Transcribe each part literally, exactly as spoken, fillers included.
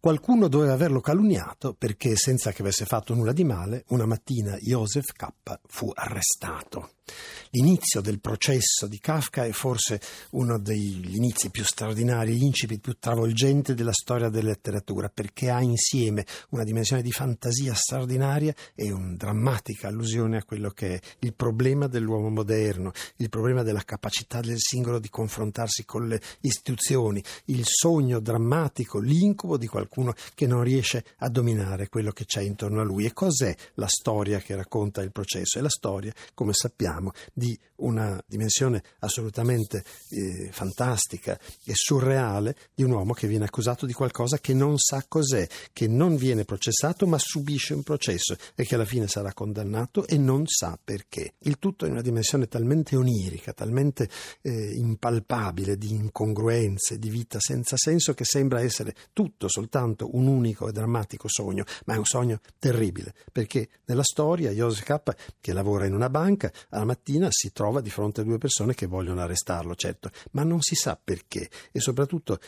Qualcuno doveva averlo calunniato perché, senza che avesse fatto nulla di male, una mattina Josef K fu arrestato. L'inizio del processo di Kafka è forse uno degli inizi più straordinari, gli incipit più travolgenti della storia della letteratura, perché ha insieme una dimensione di fantasia straordinaria e una drammatica allusione a quello che è il problema dell'uomo moderno, il problema della capacità del singolo di confrontarsi con le istituzioni, il sogno drammatico, l'incubo di qualcosa qualcuno che non riesce a dominare quello che c'è intorno a lui. E cos'è la storia che racconta il processo? È la storia, come sappiamo, di una dimensione assolutamente eh, fantastica e surreale di un uomo che viene accusato di qualcosa che non sa cos'è, che non viene processato ma subisce un processo e che alla fine sarà condannato e non sa perché. Il tutto in una dimensione talmente onirica, talmente eh, impalpabile di incongruenze, di vita senza senso, che sembra essere tutto soltanto tanto un unico e drammatico sogno, ma è un sogno terribile, perché nella storia Josef K, che lavora in una banca, alla mattina si trova di fronte a due persone che vogliono arrestarlo, certo, ma non si sa perché, e soprattutto,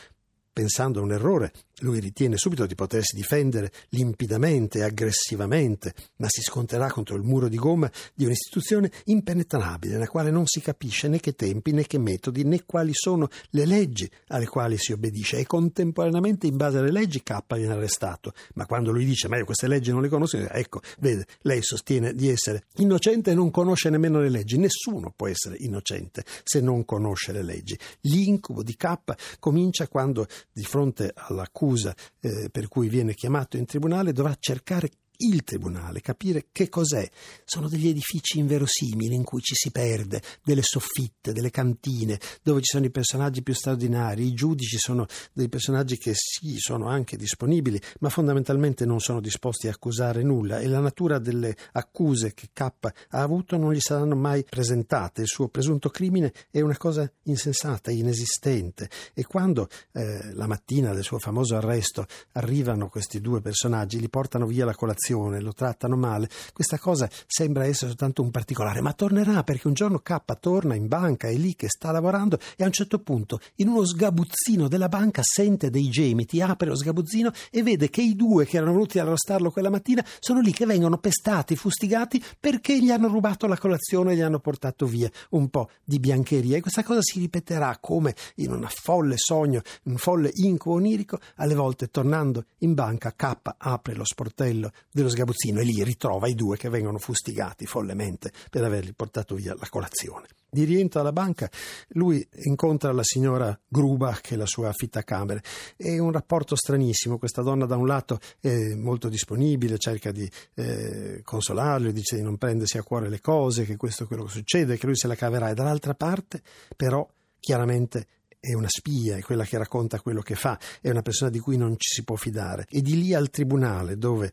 pensando a un errore, lui ritiene subito di potersi difendere limpidamente e aggressivamente, ma si sconterà contro il muro di gomma di un'istituzione impenetrabile, nella quale non si capisce né che tempi, né che metodi, né quali sono le leggi alle quali si obbedisce. E contemporaneamente, in base alle leggi, K viene arrestato. Ma quando lui dice: ma io queste leggi non le conosco, ecco, vede, lei sostiene di essere innocente e non conosce nemmeno le leggi. Nessuno può essere innocente se non conosce le leggi. L'incubo di K comincia quando, di fronte all'accusa Eh, per cui viene chiamato in tribunale, dovrà cercare il tribunale, capire che cos'è. Sono degli edifici inverosimili in cui ci si perde, delle soffitte, delle cantine, dove ci sono i personaggi più straordinari. I giudici sono dei personaggi che sì, sono anche disponibili, ma fondamentalmente non sono disposti a accusare nulla, e la natura delle accuse che K ha avuto non gli saranno mai presentate. Il suo presunto crimine è una cosa insensata, inesistente. E quando eh, la mattina del suo famoso arresto arrivano questi due personaggi, li portano via la colazione, lo trattano male, questa cosa sembra essere soltanto un particolare, ma tornerà, perché un giorno K torna in banca, è lì che sta lavorando, e a un certo punto in uno sgabuzzino della banca sente dei gemiti, apre lo sgabuzzino e vede che i due che erano venuti a arrestarlo quella mattina sono lì che vengono pestati, fustigati, perché gli hanno rubato la colazione e gli hanno portato via un po' di biancheria. E questa cosa si ripeterà come in un folle sogno, un folle incubo onirico. Alle volte, tornando in banca, K apre lo sportello dello sgabuzzino e lì ritrova i due che vengono fustigati follemente per avergli portato via la colazione. Di rientro alla banca, lui incontra la signora Gruba, che è la sua affittacamere. È un rapporto stranissimo. Questa donna, da un lato, è molto disponibile, cerca di eh, consolarlo, dice di non prendersi a cuore le cose, che questo è quello che succede, che lui se la caverà, e dall'altra parte però chiaramente è una spia, è quella che racconta quello che fa, è una persona di cui non ci si può fidare. E di lì al tribunale, dove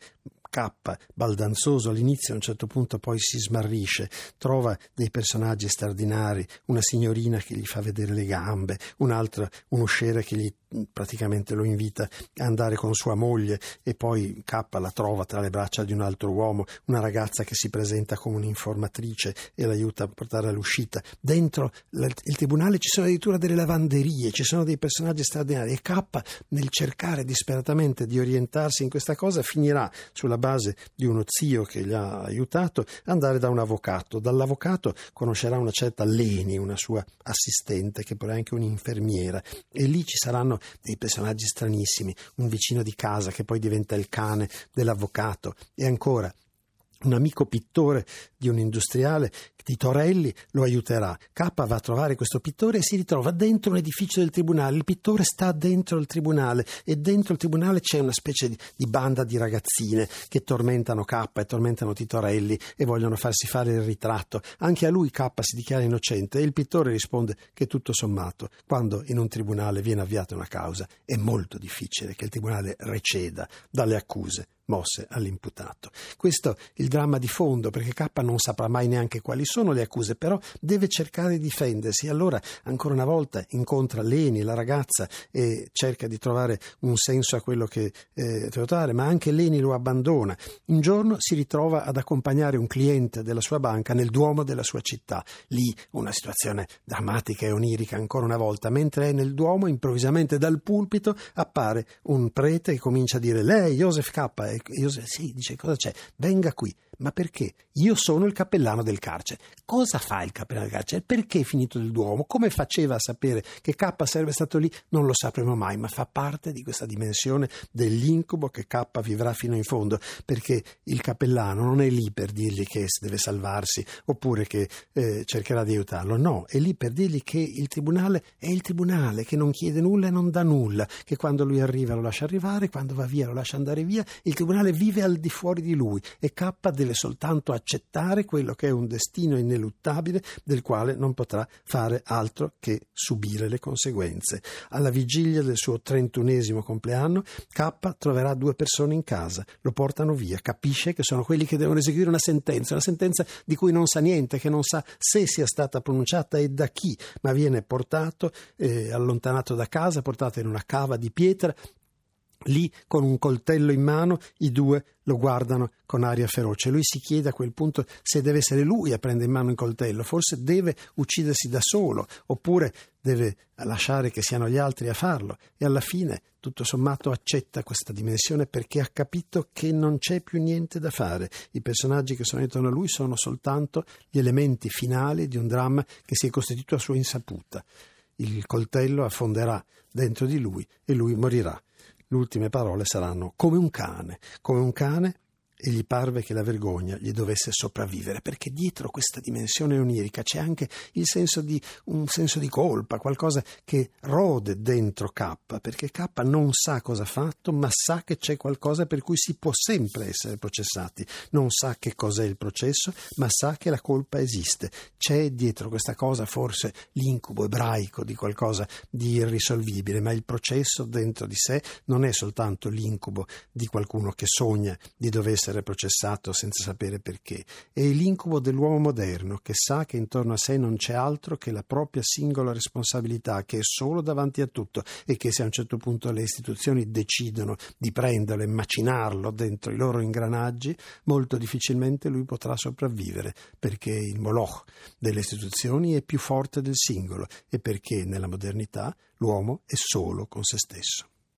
K, baldanzoso all'inizio, a un certo punto poi si smarrisce, trova dei personaggi straordinari, una signorina che gli fa vedere le gambe, un'altra, un usciere che gli praticamente lo invita a andare con sua moglie, e poi K la trova tra le braccia di un altro uomo, una ragazza che si presenta come un'informatrice e l'aiuta a portare all'uscita. Dentro il tribunale ci sono addirittura delle lavanderie, ci sono dei personaggi straordinari, e K, nel cercare disperatamente di orientarsi in questa cosa, finirà, sulla base di uno zio che gli ha aiutato, andare da un avvocato. Dall'avvocato conoscerà una certa Leni, una sua assistente, che poi è anche un'infermiera, e lì ci saranno dei personaggi stranissimi, un vicino di casa che poi diventa il cane dell'avvocato, e ancora un amico pittore di un industriale, Titorelli, lo aiuterà. K va a trovare questo pittore e si ritrova dentro un edificio del tribunale. Il pittore sta dentro il tribunale, e dentro il tribunale c'è una specie di, di banda di ragazzine che tormentano K e tormentano Titorelli e vogliono farsi fare il ritratto. Anche a lui K si dichiara innocente, e il pittore risponde che tutto sommato, quando in un tribunale viene avviata una causa, è molto difficile che il tribunale receda dalle accuse, mosse all'imputato. Questo è il dramma di fondo, perché K non saprà mai neanche quali sono le accuse, però deve cercare di difendersi. Allora ancora una volta incontra Leni, la ragazza, e cerca di trovare un senso a quello che eh, trovare, ma anche Leni lo abbandona. Un giorno si ritrova ad accompagnare un cliente della sua banca nel duomo della sua città. Lì una situazione drammatica e onirica ancora una volta. Mentre è nel duomo, improvvisamente dal pulpito appare un prete che comincia a dire: lei Josef K? E Josef sì, dice: cosa c'è? Venga qui. Ma perché? Io sono il cappellano del carcere. Cosa fa il cappellano del carcere? Perché è finito nel duomo? Come faceva a sapere che K sarebbe stato lì? Non lo sapremo mai, ma fa parte di questa dimensione dell'incubo che K vivrà fino in fondo, perché il cappellano non è lì per dirgli che deve salvarsi oppure che eh, cercherà di aiutarlo. No, è lì per dirgli che il tribunale è il tribunale, che non chiede nulla e non dà nulla, che quando lui arriva lo lascia arrivare, quando va via lo lascia andare via. Il tribunale vive al di fuori di lui e K deve soltanto accettare quello che è un destino ineluttabile del quale non potrà fare altro che subire le conseguenze. Alla vigilia del suo trentunesimo compleanno, K troverà due persone in casa, lo portano via, capisce che sono quelli che devono eseguire una sentenza, una sentenza di cui non sa niente, che non sa se sia stata pronunciata e da chi, ma viene portato, eh, allontanato da casa, portato in una cava di pietra. Lì, con un coltello in mano, i due lo guardano con aria feroce. Lui si chiede a quel punto se deve essere lui a prendere in mano il coltello, forse deve uccidersi da solo, oppure deve lasciare che siano gli altri a farlo, e alla fine tutto sommato accetta questa dimensione perché ha capito che non c'è più niente da fare. I personaggi che sono intorno a lui sono soltanto gli elementi finali di un dramma che si è costituito a sua insaputa. Il coltello affonderà dentro di lui e lui morirà. Le ultime parole saranno: come un cane, come un cane, e gli parve che la vergogna gli dovesse sopravvivere, perché dietro questa dimensione onirica c'è anche il senso di un senso di colpa, qualcosa che rode dentro K, perché K non sa cosa ha fatto, ma sa che c'è qualcosa per cui si può sempre essere processati. Non sa che cos'è il processo, ma sa che la colpa esiste. C'è dietro questa cosa forse l'incubo ebraico di qualcosa di irrisolvibile, ma il processo dentro di sé non è soltanto l'incubo di qualcuno che sogna di dover essere processato senza sapere perché. È l'incubo dell'uomo moderno, che sa che intorno a sé non c'è altro che la propria singola responsabilità, che è solo davanti a tutto, e che se a un certo punto le istituzioni decidono di prenderlo e macinarlo dentro i loro ingranaggi, molto difficilmente lui potrà sopravvivere, perché il moloch delle istituzioni è più forte del singolo e perché nella modernità l'uomo è solo con se stesso.